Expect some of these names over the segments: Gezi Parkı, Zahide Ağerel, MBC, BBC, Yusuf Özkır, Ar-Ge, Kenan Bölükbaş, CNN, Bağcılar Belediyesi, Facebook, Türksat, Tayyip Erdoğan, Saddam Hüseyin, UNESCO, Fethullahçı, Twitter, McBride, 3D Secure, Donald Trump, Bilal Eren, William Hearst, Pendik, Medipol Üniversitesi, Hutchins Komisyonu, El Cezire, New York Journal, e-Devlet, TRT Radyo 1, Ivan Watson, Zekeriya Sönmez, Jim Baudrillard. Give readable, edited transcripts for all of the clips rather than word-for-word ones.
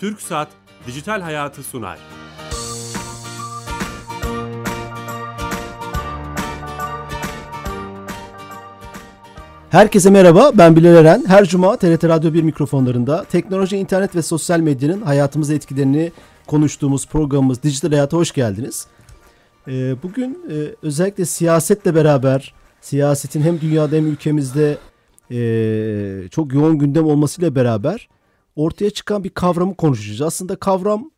Türksat Dijital Hayatı sunar. Herkese merhaba, ben Bilal Eren. Her cuma TRT Radyo 1 mikrofonlarında teknoloji, internet ve sosyal medyanın hayatımıza etkilerini konuştuğumuz programımız Dijital Hayat'a hoş geldiniz. Bugün özellikle siyasetle beraber, siyasetin hem dünyada hem ülkemizde çok yoğun gündem olmasıyla beraber ortaya çıkan bir kavramı konuşacağız. Aslında kavram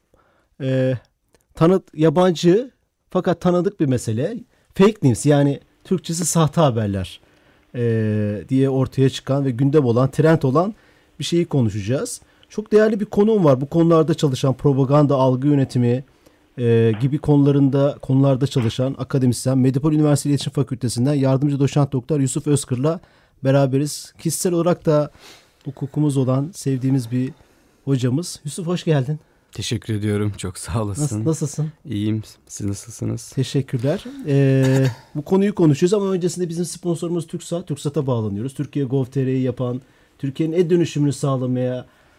yabancı fakat tanıdık bir mesele. Fake news, yani Türkçesi sahte haberler diye ortaya çıkan ve gündem olan, trend olan bir şeyi konuşacağız. Çok değerli bir konuğum var. Bu konularda çalışan, propaganda, algı yönetimi gibi konularda çalışan akademisyen, Medipol Üniversitesi İletişim Fakültesinden yardımcı doçent doktor Yusuf Özkır'la beraberiz. Kişisel olarak da hukukumuz olan, sevdiğimiz bir hocamız. Yusuf, hoş geldin. Teşekkür ediyorum. Çok sağ olasın. Nasılsın? İyiyim. Siz nasılsınız? Teşekkürler. Bu konuyu konuşuyoruz ama öncesinde bizim sponsorumuz Türksat. Türksat'a bağlanıyoruz. Türkiye Gov.tr'yi yapan, Türkiye'nin dönüşümünü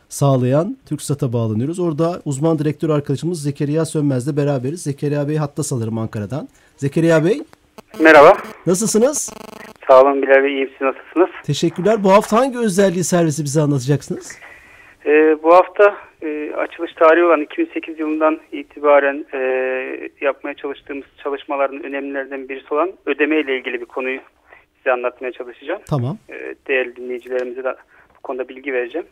sağlayan Türksat'a bağlanıyoruz. Orada uzman direktör arkadaşımız Zekeriya Sönmez'le beraberiz. Zekeriya Bey hatta sanırım Ankara'dan. Zekeriya Bey. Merhaba. Nasılsınız? Sağ olun Bilal Bey, iyiyim. Siz nasılsınız? Teşekkürler. Bu hafta hangi özelliği, servisi bize anlatacaksınız? Bu hafta açılış tarihi olan 2008 yılından itibaren yapmaya çalıştığımız çalışmaların önemlilerinden birisi olan ödeme ile ilgili bir konuyu size anlatmaya çalışacağım. Tamam. Değerli dinleyicilerimize de bu konuda bilgi vereceğim.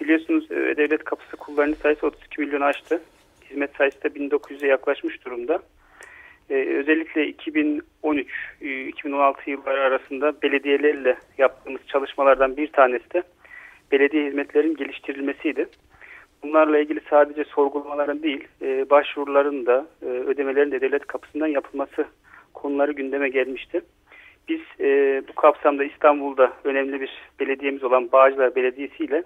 Biliyorsunuz e-Devlet kapısı kullanıcı sayısı 32 milyonu aştı. Hizmet sayısı da 1900'e yaklaşmış durumda. Özellikle 2013-2016 yılları arasında belediyelerle yaptığımız çalışmalardan bir tanesi de belediye hizmetlerinin geliştirilmesiydi. Bunlarla ilgili sadece sorgulamaların değil, başvuruların da, ödemelerin de devlet kapısından yapılması konuları gündeme gelmişti. Biz bu kapsamda İstanbul'da önemli bir belediyemiz olan Bağcılar Belediyesi ile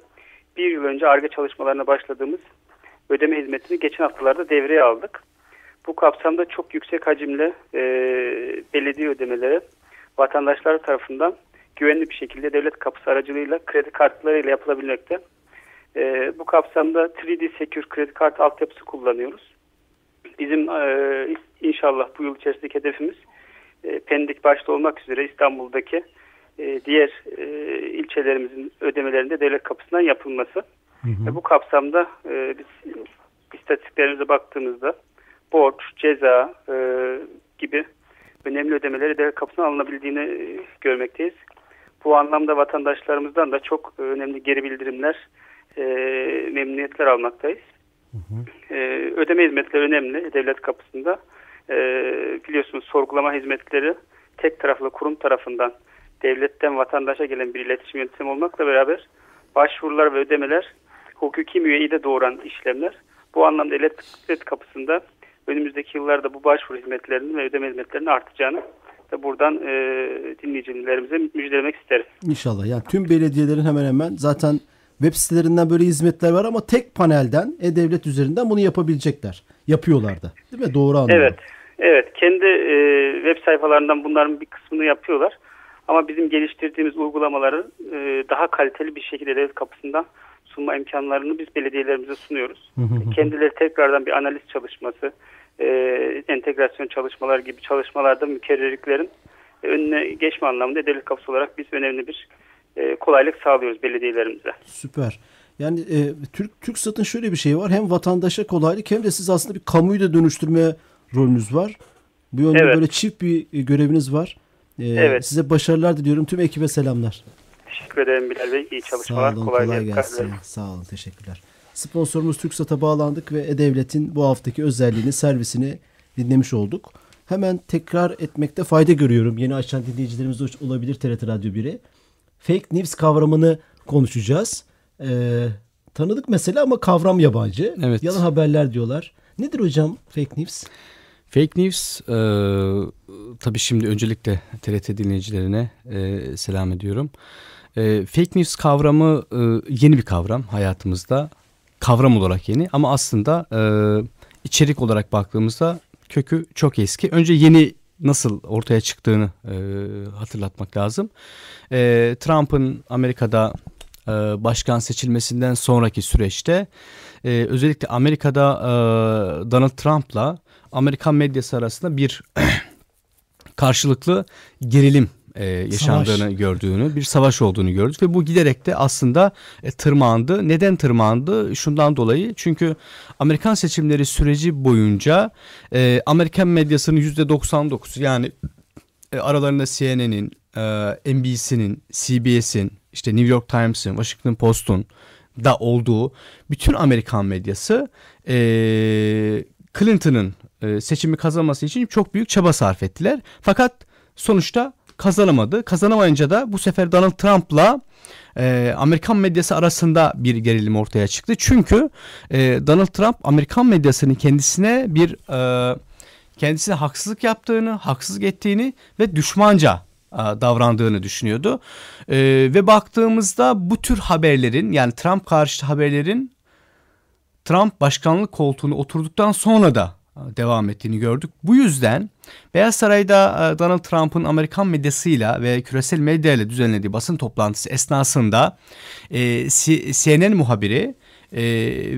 bir yıl önce Ar-Ge çalışmalarına başladığımız ödeme hizmetini geçen haftalarda devreye aldık. Bu kapsamda çok yüksek hacimle belediye ödemeleri vatandaşlar tarafından güvenli bir şekilde devlet kapısı aracılığıyla kredi kartlarıyla yapılabilmekte. Bu kapsamda 3D Secure kredi kartı altyapısı kullanıyoruz. Bizim inşallah bu yıl içerisindeki hedefimiz Pendik başta olmak üzere İstanbul'daki diğer ilçelerimizin ödemelerinde devlet kapısından yapılması. Hı hı. Bu kapsamda biz istatistiklerimize baktığımızda borç, ceza gibi önemli ödemeleri devlet kapısından alınabildiğini görmekteyiz. Bu anlamda vatandaşlarımızdan da çok önemli geri bildirimler, memnuniyetler almaktayız. Hı hı. Ödeme hizmetleri önemli devlet kapısında. Biliyorsunuz sorgulama hizmetleri tek taraflı kurum tarafından devletten vatandaşa gelen bir iletişim yöntemi olmakla beraber başvurular ve ödemeler hukuki müeyyideyi de doğuran işlemler. Bu anlamda devlet kapısında önümüzdeki yıllarda bu başvuru hizmetlerinin ve ödeme hizmetlerinin artacağını da buradan dinleyicilerimize müjdelemek isterim. İnşallah. Yani tüm belediyelerin hemen hemen zaten web sitelerinden böyle hizmetler var ama tek panelden, e-Devlet üzerinden bunu yapabilecekler. Yapıyorlar da. Değil mi? Doğru anlıyorum. Evet. Kendi web sayfalarından bunların bir kısmını yapıyorlar. Ama bizim geliştirdiğimiz uygulamaları daha kaliteli bir şekilde devlet kapısından sunma imkanlarını biz belediyelerimize sunuyoruz. Kendileri tekrardan bir analiz çalışması, entegrasyon çalışmalar gibi çalışmalarda mükerrerliklerin önüne geçme anlamında devlet kapısı olarak biz önemli bir kolaylık sağlıyoruz belediyelerimize. Süper. Yani Türksat'ın şöyle bir şeyi var. Hem vatandaşa kolaylık hem de siz aslında bir kamuyu da dönüştürme rolünüz var. Bu yönde evet. Böyle çift bir göreviniz var. Evet. Size başarılar diliyorum. Tüm ekibe selamlar. Teşekkür ederim Bilal Bey. İyi çalışmalar. Sağ olun, kolay gelsin. Sağ olun. Teşekkürler. Sponsorumuz Türksat'a bağlandık ve e-Devlet'in bu haftaki özelliğini, servisini dinlemiş olduk. Hemen tekrar etmekte fayda görüyorum. Yeni açan dinleyicilerimiz olabilir TRT Radyo 1'i. Fake news kavramını konuşacağız. Tanıdık mesele ama kavram yabancı. Evet. Yalan haberler diyorlar. Nedir hocam fake news? Fake news, tabii şimdi öncelikle TRT dinleyicilerine selam ediyorum. Fake news kavramı yeni bir kavram hayatımızda. Kavram olarak yeni ama aslında içerik olarak baktığımızda kökü çok eski. Önce yeni nasıl ortaya çıktığını hatırlatmak lazım. Trump'ın Amerika'da başkan seçilmesinden sonraki süreçte özellikle Amerika'da Donald Trump'la Amerikan medyası arasında bir karşılıklı gerilim yaşandığını gördüğünü, bir savaş olduğunu gördük ve bu giderek de aslında tırmandı. Neden tırmandı? Şundan dolayı, çünkü Amerikan seçimleri süreci boyunca Amerikan medyasının %99 yani aralarında CNN'in, MBC'nin, CBS'in, işte New York Times'in, Washington Post'un da olduğu bütün Amerikan medyası Clinton'ın seçimi kazanması için çok büyük çaba sarf ettiler. Fakat sonuçta kazanamadı. Kazanamayınca da bu sefer Donald Trump'la Amerikan medyası arasında bir gerilim ortaya çıktı. Çünkü Donald Trump Amerikan medyasının kendisine bir kendisine haksızlık yaptığını, haksızlık ettiğini ve düşmanca davrandığını düşünüyordu. Ve baktığımızda bu tür haberlerin, yani Trump karşıtı haberlerin Trump başkanlık koltuğuna oturduktan sonra da devam ettiğini gördük. Bu yüzden Beyaz Saray'da Donald Trump'ın Amerikan medyasıyla ve küresel medyayla düzenlediği basın toplantısı esnasında CNN muhabiri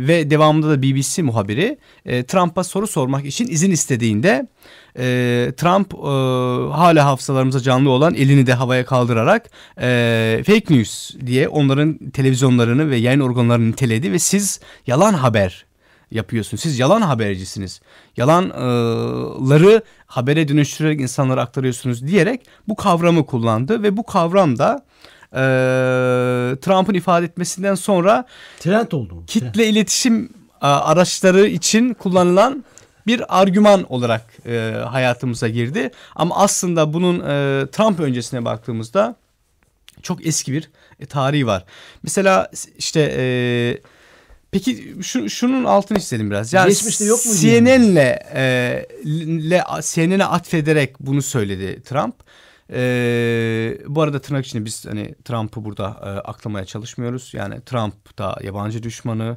ve devamında da BBC muhabiri Trump'a soru sormak için izin istediğinde Trump hala hafızalarımıza canlı olan elini de havaya kaldırarak fake news diye onların televizyonlarını ve yayın organlarını niteledi ve siz yalan haber yapıyorsunuz. Siz yalan habercisiniz. Yalanları habere dönüştürerek insanlara aktarıyorsunuz diyerek bu kavramı kullandı ve bu kavram da Trump'ın ifade etmesinden sonra trend oldu. Kitle iletişim araçları için kullanılan bir argüman olarak hayatımıza girdi. Ama aslında bunun Trump öncesine baktığımızda çok eski bir tarihi var. Mesela işte peki şunun altını çizelim biraz. Yani geçmişte yok mu? CNN'e atfederek bunu söyledi Trump. Bu arada tırnak içinde biz hani Trump'ı burada aklamaya çalışmıyoruz. Yani Trump da yabancı düşmanı,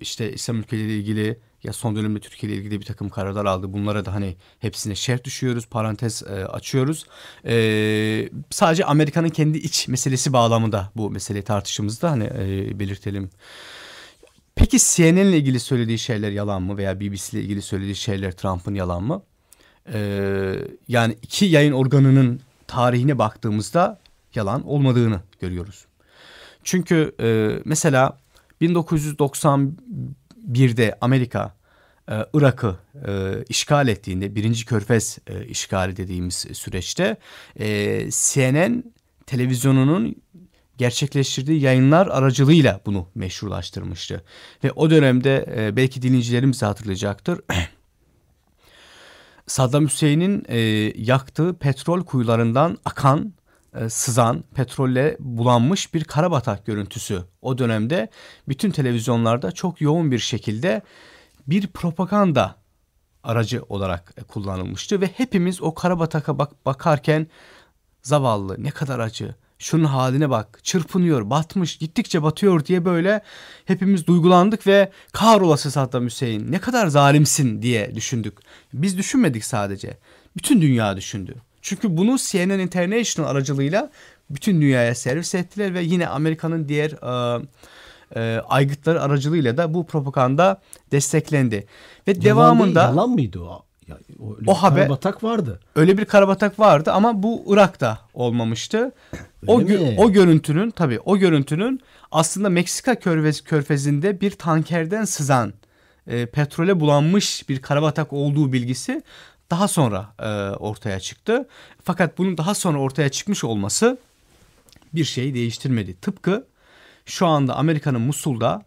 işte İslam ülkeleriyle ilgili, ya son dönemde Türkiye ile ilgili bir takım kararlar aldı. Bunlara da hani hepsine şerh düşüyoruz, parantez açıyoruz. Sadece Amerika'nın kendi iç meselesi bağlamında bu meseleyi tartışımızda hani belirtelim. Peki CNN ile ilgili söylediği şeyler yalan mı veya BBC ile ilgili söylediği şeyler Trump'ın yalan mı? Yani iki yayın organının tarihine baktığımızda yalan olmadığını görüyoruz. Çünkü mesela 1991'de Amerika Irak'ı işgal ettiğinde, Birinci Körfez işgali dediğimiz süreçte CNN televizyonunun gerçekleştirdiği yayınlar aracılığıyla bunu meşrulaştırmıştı. Ve o dönemde belki dinleyicilerimiz hatırlayacaktır. Saddam Hüseyin'in yaktığı petrol kuyularından akan, sızan, petrolle bulanmış bir karabatak görüntüsü o dönemde bütün televizyonlarda çok yoğun bir şekilde bir propaganda aracı olarak kullanılmıştı. Ve hepimiz o karabataka bakarken zavallı, ne kadar acı, şunun haline bak, çırpınıyor, batmış, gittikçe batıyor diye böyle hepimiz duygulandık ve kahrolası Saddam Hüseyin, ne kadar zalimsin diye düşündük. Biz düşünmedik sadece, bütün dünya düşündü. Çünkü bunu CNN International aracılığıyla bütün dünyaya servis ettiler ve yine Amerika'nın diğer aygıtları aracılığıyla da bu propaganda desteklendi. Ve yalan devamında... Değil, yalan mıydı o? Ya, o karabatak vardı. Öyle bir karabatak vardı ama bu Irak'ta olmamıştı. O görüntünün, tabii o görüntünün aslında Meksika körfezinde bir tankerden sızan petrole bulanmış bir karabatak olduğu bilgisi daha sonra ortaya çıktı. Fakat bunun daha sonra ortaya çıkmış olması bir şeyi değiştirmedi. Tıpkı şu anda Amerika'nın Musul'da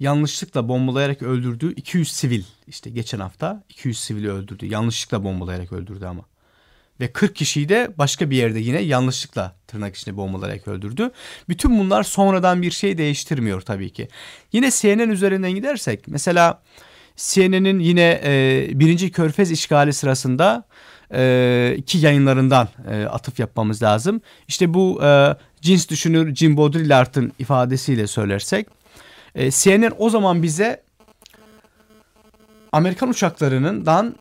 yanlışlıkla bombalayarak öldürdüğü 200 sivil, işte geçen hafta 200 sivili öldürdü. Yanlışlıkla bombalayarak öldürdü ama. Ve 40 kişiyi de başka bir yerde yine yanlışlıkla, tırnak içinde, bombalayarak öldürdü. Bütün bunlar sonradan bir şey değiştirmiyor tabii ki. Yine CNN üzerinden gidersek mesela CNN'in yine Birinci Körfez işgali sırasında ki yayınlarından atıf yapmamız lazım. İşte bu cins düşünür Jim Baudrillard'ın ifadesiyle söylersek, CNN o zaman bize Amerikan uçaklarından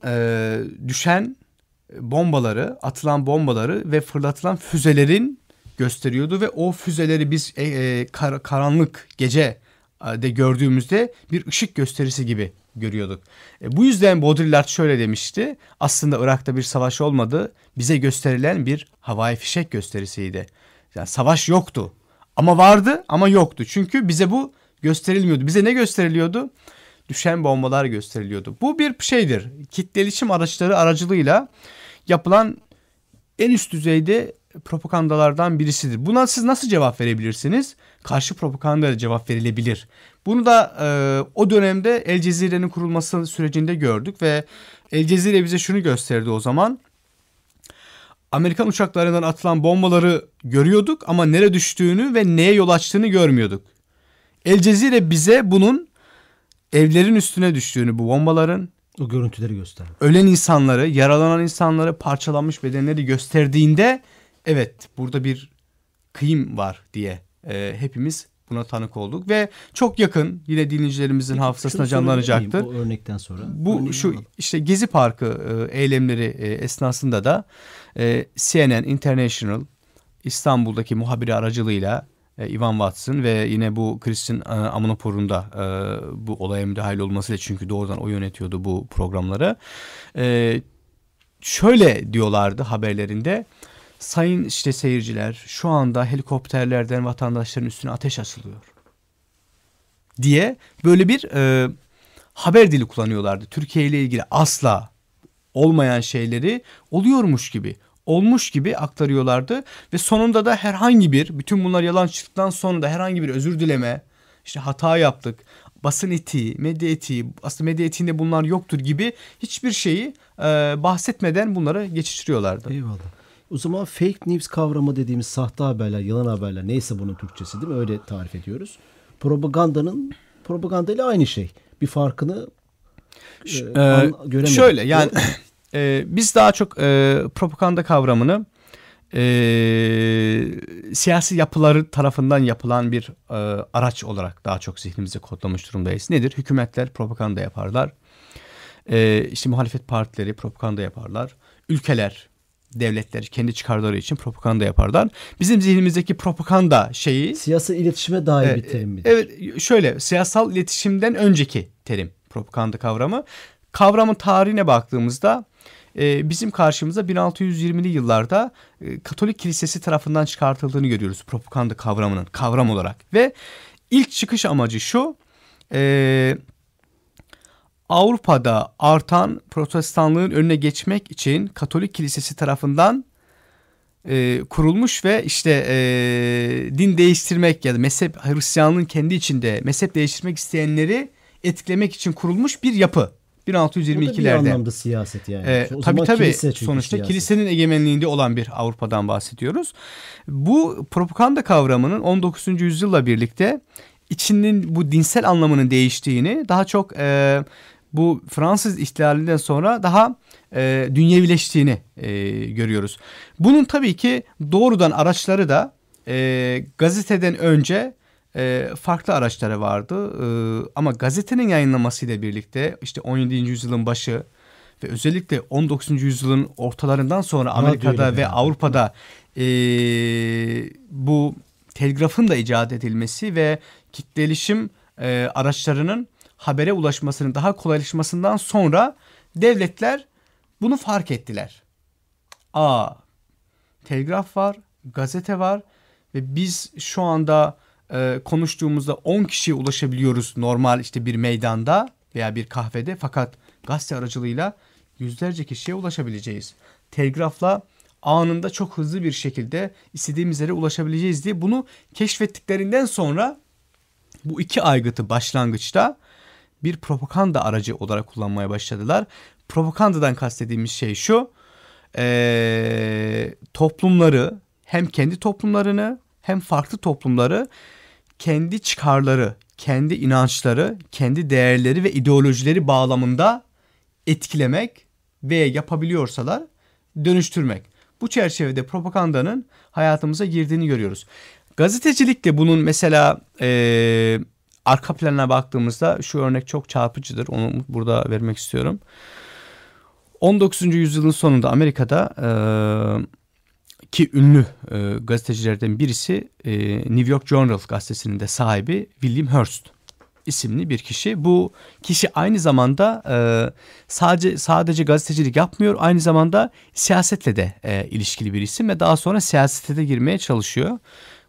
düşen bombaları, atılan bombaları ve fırlatılan füzelerin gösteriyordu ve o füzeleri biz karanlık gecede gördüğümüzde bir ışık gösterisi gibi görüyorduk. Bu yüzden Baudrillard şöyle demişti: aslında Irak'ta bir savaş olmadı, bize gösterilen bir havai fişek gösterisiydi. Yani savaş yoktu ama vardı, ama yoktu. Çünkü bize bu gösterilmiyordu. Bize ne gösteriliyordu? Düşen bombalar gösteriliyordu. Bu bir şeydir. Kitle iletişim araçları aracılığıyla yapılan en üst düzeyde propagandalardan birisidir. Buna siz nasıl cevap verebilirsiniz? Karşı propagandayla cevap verilebilir. Bunu da o dönemde El Cezire'nin kurulması sürecinde gördük ve El Cezire bize şunu gösterdi o zaman. Amerikan uçaklarından atılan bombaları görüyorduk ama nereye düştüğünü ve neye yol açtığını görmüyorduk. El Cezire bize bunun evlerin üstüne düştüğünü, bu bombaların, o görüntüleri gösterdi. Ölen insanları, yaralanan insanları, parçalanmış bedenleri gösterdiğinde evet burada bir kıyım var diye hepimiz buna tanık olduk ve çok yakın yine dinleyicilerimizin hafızasına canlanacaktır. Bu örnekten sonra. Bu şu alalım. İşte Gezi Parkı eylemleri esnasında da CNN International İstanbul'daki muhabiri aracılığıyla Ivan Watson ve yine bu Kristin Amunopor'un da bu olaya müdahil olmasıyla, çünkü doğrudan o yönetiyordu bu programları. Şöyle diyorlardı haberlerinde: sayın işte seyirciler, şu anda helikopterlerden vatandaşların üstüne ateş açılıyor diye böyle bir haber dili kullanıyorlardı. Türkiye ile ilgili asla olmayan şeyleri olmuş gibi aktarıyorlardı ve sonunda da herhangi bir, bütün bunlar yalan çıktıktan sonra da herhangi bir özür dileme, işte hata yaptık, basın etiği, medya etiği, aslında medya etiğinde bunlar yoktur gibi hiçbir şeyi bahsetmeden bunlara geçiştiriyorlardı. Eyvallah. O zaman fake news kavramı dediğimiz sahte haberler, yalan haberler, neyse bunun Türkçesi değil mi? Öyle tarif ediyoruz. Propagandayla aynı şey. Bir farkını göremedik. Şöyle yani biz daha çok propaganda kavramını siyasi yapıları tarafından yapılan bir araç olarak daha çok zihnimize kodlamış durumdayız. Nedir? Hükümetler propaganda yaparlar. İşte muhalefet partileri propaganda yaparlar. Ülkeler, devletler kendi çıkarları için propaganda yaparlar. Bizim zihnimizdeki propaganda şeyi siyasal iletişime dair bir terim midir? Evet, şöyle, siyasal iletişimden önceki terim propaganda kavramı. Kavramın tarihine baktığımızda bizim karşımıza 1620'li yıllarda Katolik Kilisesi tarafından çıkartıldığını görüyoruz propaganda kavramının, kavram olarak. Ve ilk çıkış amacı şu: Avrupa'da artan protestanlığın önüne geçmek için Katolik Kilisesi tarafından kurulmuş ve işte din değiştirmek ya da mezhep, Hristiyanlığın kendi içinde mezhep değiştirmek isteyenleri etkilemek için kurulmuş bir yapı. 1622'lerde. Bu da bir anlamda siyaset yani. Tabii kilise, sonuçta siyaset. Kilisenin egemenliğinde olan bir Avrupa'dan bahsediyoruz. Bu propaganda kavramının 19. yüzyılla birlikte içinin bu dinsel anlamının değiştiğini, daha çok bu Fransız ihtilalinden sonra daha dünyevileştiğini görüyoruz. Bunun tabii ki doğrudan araçları da gazeteden önce farklı araçları vardı ama gazetenin yayınlamasıyla birlikte işte 17. yüzyılın başı ve özellikle 19. yüzyılın ortalarından sonra Amerika'da ve Avrupa'da bu telgrafın da icat edilmesi ve kitle iletişim araçlarının habere ulaşmasının daha kolaylaşmasından sonra devletler bunu fark ettiler. Telgraf var, gazete var ve biz şu anda konuştuğumuzda 10 kişiye ulaşabiliyoruz normal işte bir meydanda veya bir kahvede, fakat gazete aracılığıyla yüzlerce kişiye ulaşabileceğiz. Telgrafla anında çok hızlı bir şekilde istediğimiz yere ulaşabileceğiz diye bunu keşfettiklerinden sonra bu iki aygıtı başlangıçta bir propaganda aracı olarak kullanmaya başladılar. Propagandadan kastediğimiz şey şu: toplumları, hem kendi toplumlarını hem farklı toplumları kendi çıkarları, kendi inançları, kendi değerleri ve ideolojileri bağlamında etkilemek ve yapabiliyorsalar dönüştürmek. Bu çerçevede propagandanın hayatımıza girdiğini görüyoruz. Gazetecilikte bunun mesela arka planına baktığımızda şu örnek çok çarpıcıdır. Onu burada vermek istiyorum. 19. yüzyılın sonunda Amerika'da ki ünlü gazetecilerden birisi New York Journal gazetesinin de sahibi William Hearst isimli bir kişi. Bu kişi aynı zamanda sadece gazetecilik yapmıyor, aynı zamanda siyasetle de ilişkili bir isim ve daha sonra siyasete de girmeye çalışıyor.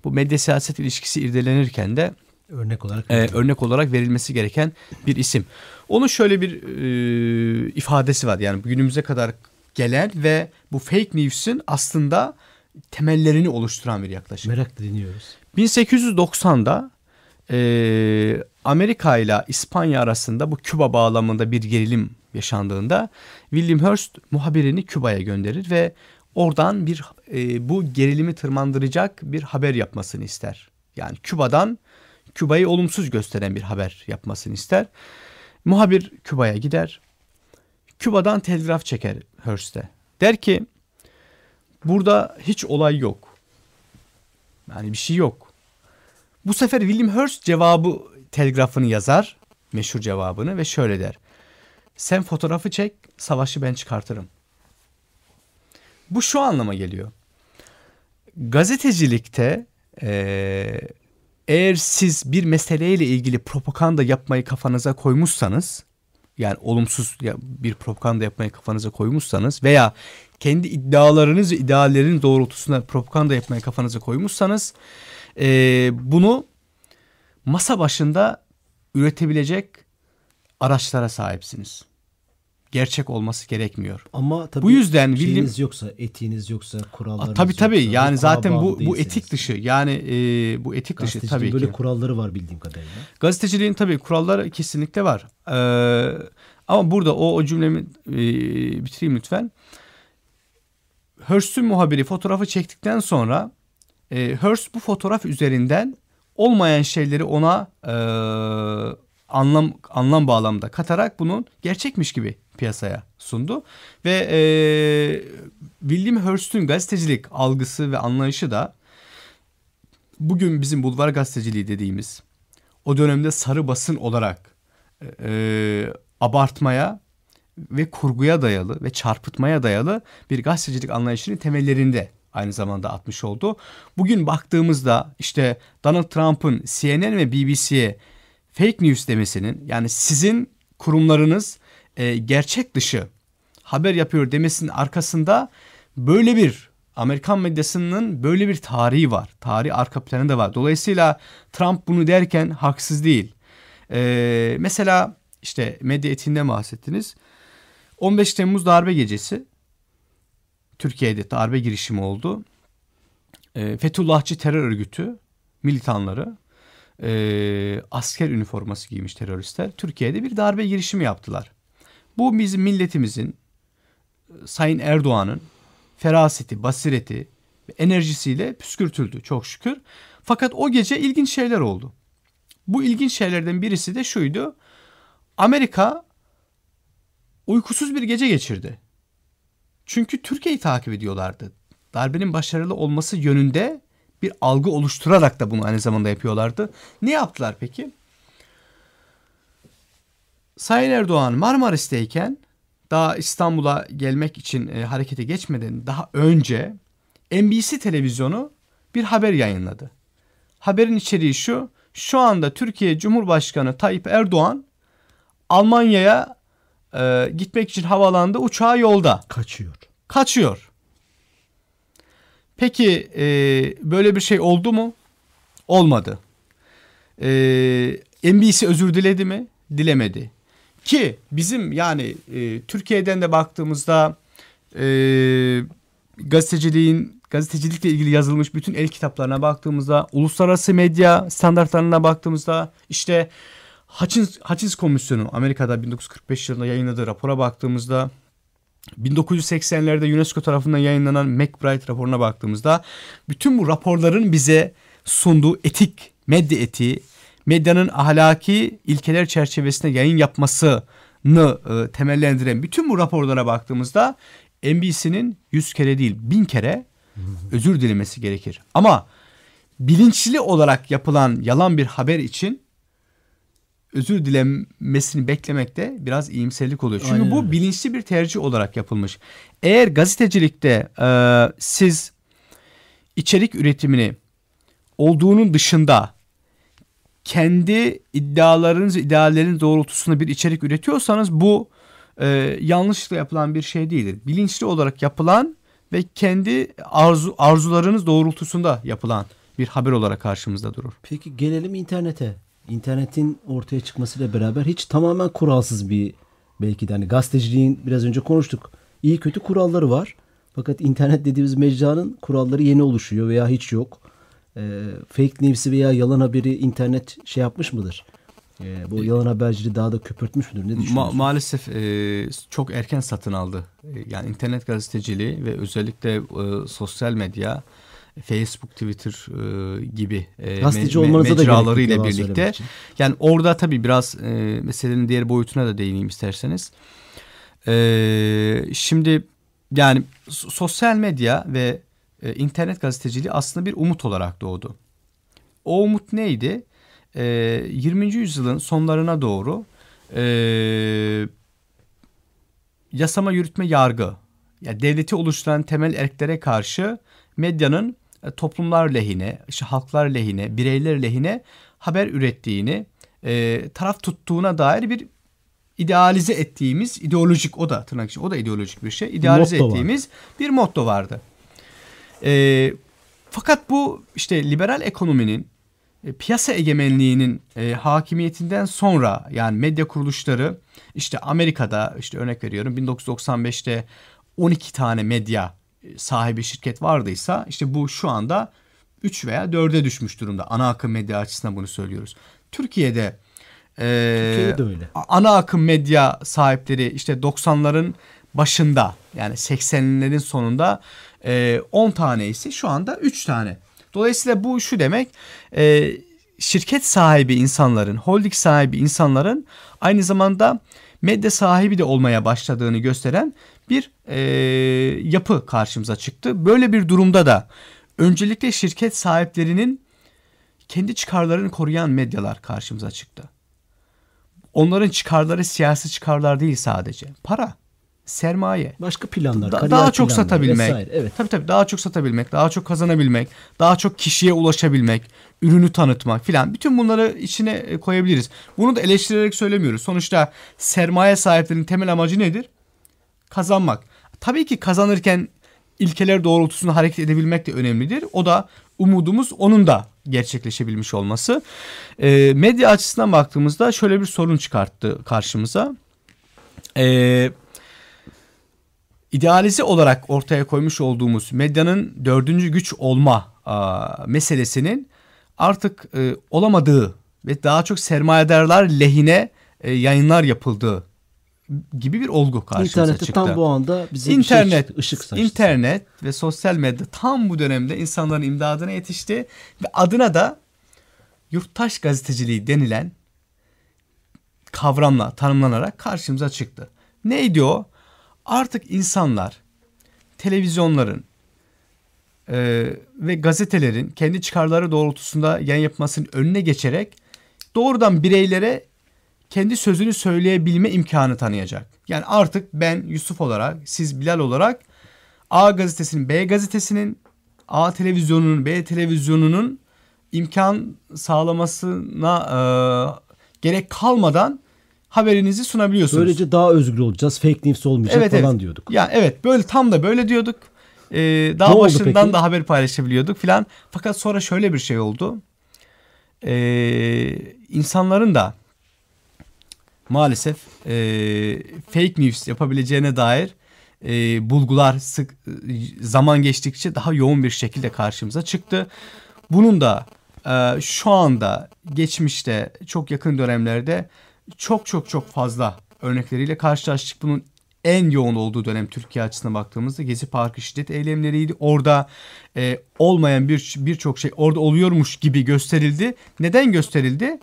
Bu medya siyaset ilişkisi irdelenirken de örnek olarak verilmesi gereken bir isim. Onun şöyle bir ifadesi var, yani günümüze kadar gelen ve bu fake news'in aslında temellerini oluşturan bir yaklaşım. Merakla dinliyoruz. 1890'da Amerika ile İspanya arasında bu Küba bağlamında bir gerilim yaşandığında William Hearst muhabirini Küba'ya gönderir ve oradan bir bu gerilimi tırmandıracak bir haber yapmasını ister. Yani Küba'yı olumsuz gösteren bir haber yapmasını ister. Muhabir Küba'ya gider. Küba'dan telgraf çeker Hearst'e. Der ki burada hiç olay yok. Yani bir şey yok. Bu sefer William Hearst cevabı telgrafını yazar. Meşhur cevabını ve şöyle der. Sen fotoğrafı çek, savaşı ben çıkartırım. Bu şu anlama geliyor. Gazetecilikte eğer siz bir meseleyle ilgili propaganda yapmayı kafanıza koymuşsanız, yani olumsuz bir propaganda yapmayı kafanıza koymuşsanız veya kendi iddialarınız ve ideallerin doğrultusunda propaganda yapmayı kafanıza koymuşsanız bunu masa başında üretebilecek araçlara sahipsiniz. Gerçek olması gerekmiyor. Ama tabii bu yüzden şeyiniz yoksa, etiğiniz yoksa, kurallarınız tabii yoksa, yani zaten bu etik dışı. Yani bu etik dışı tabii böyle ki. Kuralları var bildiğim kadarıyla. Gazeteciliğin tabii kuralları kesinlikle var. Ama burada o cümlemi bitireyim lütfen. Hearst'ün muhabiri fotoğrafı çektikten sonra Hearst bu fotoğraf üzerinden olmayan şeyleri ona anlam bağlamda katarak bunun gerçekmiş gibi piyasaya sundu. Ve William Hearst'ün gazetecilik algısı ve anlayışı da bugün bizim bulvar gazeteciliği dediğimiz o dönemde sarı basın olarak abartmaya ve kurguya dayalı ve çarpıtmaya dayalı bir gazetecilik anlayışının temellerinde aynı zamanda atmış oldu. Bugün baktığımızda işte Donald Trump'ın CNN ve BBC'ye fake news demesinin, yani sizin kurumlarınız gerçek dışı haber yapıyor demesinin arkasında böyle bir Amerikan medyasının böyle bir tarihi var. Tarihi arka planı da var. Dolayısıyla Trump bunu derken haksız değil. Mesela işte medya etiğinden bahsettiniz. 15 Temmuz darbe gecesi Türkiye'de darbe girişimi oldu. Fethullahçı terör örgütü militanları asker üniforması giymiş teröristler Türkiye'de bir darbe girişimi yaptılar. Bu bizim milletimizin, Sayın Erdoğan'ın feraseti, basireti ve enerjisiyle püskürtüldü çok şükür. Fakat o gece ilginç şeyler oldu. Bu ilginç şeylerden birisi de şuydu. Amerika uykusuz bir gece geçirdi. Çünkü Türkiye'yi takip ediyorlardı. Darbenin başarılı olması yönünde bir algı oluşturarak da bunu aynı zamanda yapıyorlardı. Ne yaptılar peki? Sayın Erdoğan Marmaris'teyken, daha İstanbul'a gelmek için harekete geçmeden daha önce MBC televizyonu bir haber yayınladı. Haberin içeriği şu: şu anda Türkiye Cumhurbaşkanı Tayyip Erdoğan Almanya'ya gitmek için havalandı, uçağı yolda. Kaçıyor. Peki böyle bir şey oldu mu? Olmadı. MBC özür diledi mi? Dilemedi. Ki bizim yani Türkiye'den de baktığımızda gazetecilikle ilgili yazılmış bütün el kitaplarına baktığımızda, uluslararası medya standartlarına baktığımızda, işte Hutchins Komisyonu Amerika'da 1945 yılında yayınladığı rapora baktığımızda, 1980'lerde UNESCO tarafından yayınlanan McBride raporuna baktığımızda bütün bu raporların bize sunduğu etik, medya etiği, medyanın ahlaki ilkeler çerçevesinde yayın yapmasını temellendiren bütün bu raporlara baktığımızda MBC'nin 100 kere değil 1000 kere özür dilemesi gerekir. Ama bilinçli olarak yapılan yalan bir haber için özür dilemesini beklemek de biraz iyimserlik oluyor. Çünkü aynen, bu bilinçli bir tercih olarak yapılmış. Eğer gazetecilikte siz içerik üretimini olduğunun dışında kendi idealleriniz doğrultusunda bir içerik üretiyorsanız bu yanlışlıkla yapılan bir şey değildir. Bilinçli olarak yapılan ve kendi arzularınız doğrultusunda yapılan bir haber olarak karşımızda durur. Peki gelelim internete. İnternetin ortaya çıkmasıyla beraber hiç tamamen kuralsız bir belki de hani gazeteciliğin biraz önce konuştuk. İyi kötü kuralları var. Fakat internet dediğimiz mecranın kuralları yeni oluşuyor veya hiç yok. Fake news'i veya yalan haberi internet şey yapmış mıdır? Bu yalan haberciliği daha da köpürtmüş müdür? Ne düşünüyorsun? Maalesef çok erken satın aldı. Yani internet gazeteciliği ve özellikle sosyal medya, Facebook, Twitter gibi mecraları ile birlikte. Yani orada tabii biraz meselenin diğer boyutuna da değineyim isterseniz. Şimdi yani sosyal medya ve internet gazeteciliği aslında bir umut olarak doğdu. O umut neydi? 20. yüzyılın sonlarına doğru yasama, yürütme, yargı, yani devleti oluşturan temel erklere karşı medyanın toplumlar lehine, işte halklar lehine, bireyler lehine haber ürettiğini, taraf tuttuğuna dair bir idealize ettiğimiz ideolojik, o da tırnak içinde, o da ideolojik bir şey, idealize ettiğimiz bir motto vardı. Fakat bu işte liberal ekonominin, piyasa egemenliğinin hakimiyetinden sonra, yani medya kuruluşları işte Amerika'da, işte örnek veriyorum, 1995'te 12 tane medya sahibi şirket vardıysa işte bu şu anda 3 veya 4'e düşmüş durumda. Ana akım medya açısından bunu söylüyoruz. Türkiye'de öyle. Ana akım medya sahipleri işte 90'ların başında, yani 80'lerin sonunda 10 tane ise şu anda 3 tane. Dolayısıyla bu şu demek, şirket sahibi insanların, holding sahibi insanların aynı zamanda medya sahibi de olmaya başladığını gösteren bir yapı karşımıza çıktı. Böyle bir durumda da öncelikle şirket sahiplerinin kendi çıkarlarını koruyan medyalar karşımıza çıktı. Onların çıkarları siyasi çıkarlar değil sadece. Para, sermaye, başka planlar, daha çok planlar, satabilmek. Vesaire, evet. Tabii daha çok satabilmek, daha çok kazanabilmek, daha çok kişiye ulaşabilmek, ürünü tanıtmak filan. Bütün bunları içine koyabiliriz. Bunu da eleştirerek söylemiyoruz. Sonuçta sermaye sahiplerinin temel amacı nedir? Kazanmak. Tabii ki kazanırken ilkeler doğrultusunda hareket edebilmek de önemlidir. O da umudumuz, onun da gerçekleşebilmiş olması. Medya açısından baktığımızda şöyle bir sorun çıkarttı karşımıza. İdealize olarak ortaya koymuş olduğumuz medyanın dördüncü güç olma meselesinin artık olamadığı ve daha çok sermayedarlar lehine yayınlar yapıldığı gibi bir olgu karşımıza İnternette çıktı. İnternette tam bu anda bize ışık saçtı. İnternet ve sosyal medya tam bu dönemde insanların imdadına yetişti ve adına da yurttaş gazeteciliği denilen kavramla tanımlanarak karşımıza çıktı. Neydi o? Artık insanlar televizyonların ve gazetelerin kendi çıkarları doğrultusunda yayın yapmasının önüne geçerek doğrudan bireylere kendi sözünü söyleyebilme imkanı tanıyacak. Yani artık ben Yusuf olarak, siz Bilal olarak A gazetesinin, B gazetesinin, A televizyonunun, B televizyonunun imkan sağlamasına gerek kalmadan haberinizi sunabiliyorsunuz. Böylece daha özgür olacağız, fake news olmayacak falan diyorduk. Yani evet, böyle tam da böyle diyorduk. Daha başından da haber paylaşabiliyorduk filan. Fakat sonra şöyle bir şey oldu. İnsanların da maalesef fake news yapabileceğine dair bulgular zaman geçtikçe daha yoğun bir şekilde karşımıza çıktı. Bunun da şu anda geçmişte çok yakın dönemlerde çok fazla örnekleriyle karşılaştık. Bunun en yoğun olduğu dönem Türkiye açısından baktığımızda Gezi Parkı şiddet eylemleriydi. Orada olmayan birçok şey orada oluyormuş gibi gösterildi. Neden gösterildi?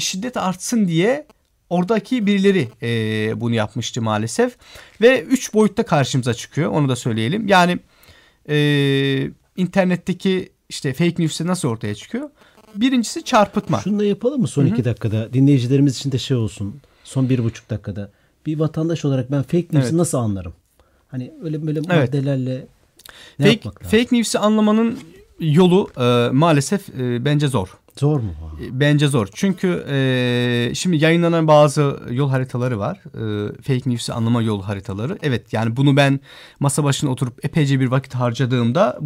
Şiddet artsın diye oradaki birileri bunu yapmıştı maalesef. Ve 3 boyutta karşımıza çıkıyor. Onu da söyleyelim. Yani internetteki işte fake news nasıl ortaya çıkıyor? Birincisi çarpıtma. Şunu da yapalım mı son 2 dakikada? Dinleyicilerimiz için de şey olsun. Son 1,5 dakikada. Bir vatandaş olarak ben fake news'u nasıl anlarım? Hani öyle böyle maddelerle Fake news'i anlamanın yolu maalesef bence zor. Zor mu? Bence zor. Çünkü şimdi yayınlanan bazı yol haritaları var. Fake news'i anlama yol haritaları. Evet, yani bunu ben masa başına oturup epeyce bir vakit harcadığımda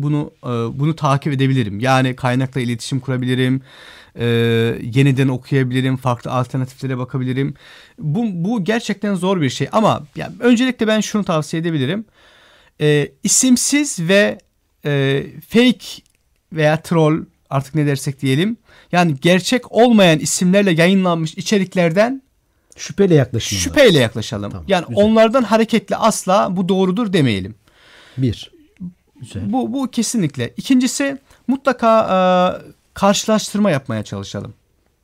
bunu takip edebilirim. Yani kaynakla iletişim kurabilirim. Yeniden okuyabilirim. Farklı alternatiflere bakabilirim. Bu gerçekten zor bir şey. Ama yani öncelikle ben şunu tavsiye edebilirim. İsimsiz ve fake veya troll, artık ne dersek diyelim, yani gerçek olmayan isimlerle yayınlanmış içeriklerden şüpheyle yaklaşalım. Tamam, yani güzel. Onlardan hareketle asla bu doğrudur demeyelim. Bir. Güzel. Bu kesinlikle. İkincisi, mutlaka karşılaştırma yapmaya çalışalım.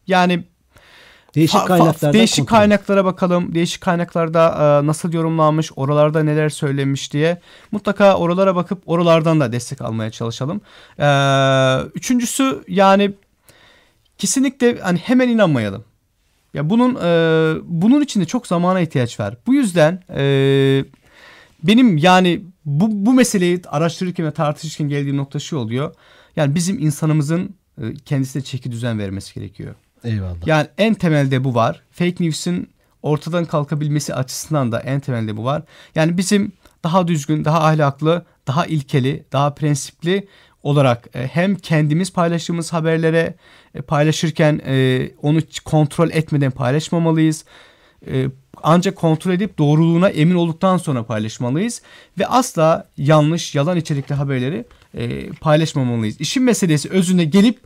Yani değişik kaynaklara bakalım. Değişik kaynaklarda nasıl yorumlanmış, oralarda neler söylenmiş diye mutlaka oralara bakıp oralardan da destek almaya çalışalım. Üçüncüsü, yani kesinlikle hani hemen inanmayalım. Ya bunun için de çok zamana ihtiyaç var. Bu yüzden benim yani bu meseleyi araştırırken ve tartışırken geldiğim nokta şu oluyor. Yani bizim insanımızın kendisine çeki düzen vermesi gerekiyor. Eyvallah. Yani en temelde bu var. Fake news'in ortadan kalkabilmesi açısından da en temelde bu var. Yani bizim daha düzgün, daha ahlaklı, daha ilkeli, daha prensipli olarak hem kendimiz paylaştığımız haberlere paylaşırken onu kontrol etmeden paylaşmamalıyız. Ancak kontrol edip doğruluğuna emin olduktan sonra paylaşmalıyız. Ve asla yanlış, yalan içerikli haberleri paylaşmamalıyız. İşin meselesi özüne gelip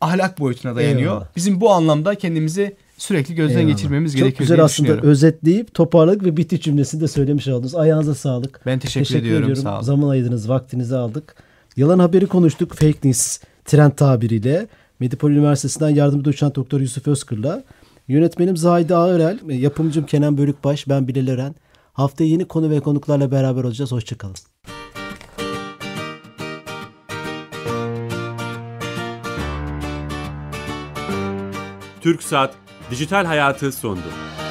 ahlak boyutuna dayanıyor. Eyvallah. Bizim bu anlamda kendimizi sürekli gözden geçirmemiz gerekiyor. Çok güzel aslında özetleyip toparladık ve bitiş cümlesini de söylemiş oldunuz. Ayağınıza sağlık. Ben teşekkür ediyorum. Sağ olun. Zaman ayırdınız, vaktinizi aldık. Yalan haberi konuştuk. Fake news trend tabiriyle. Medipol Üniversitesi'nden yardımcı doçent Doktor Yusuf Özkır'la. Yönetmenim Zahide Ağerel, yapımcım Kenan Bölükbaş, ben Bilal Eren. Haftaya yeni konu ve konuklarla beraber olacağız. Hoşçakalın. Türksat Dijital Hayatı sondu.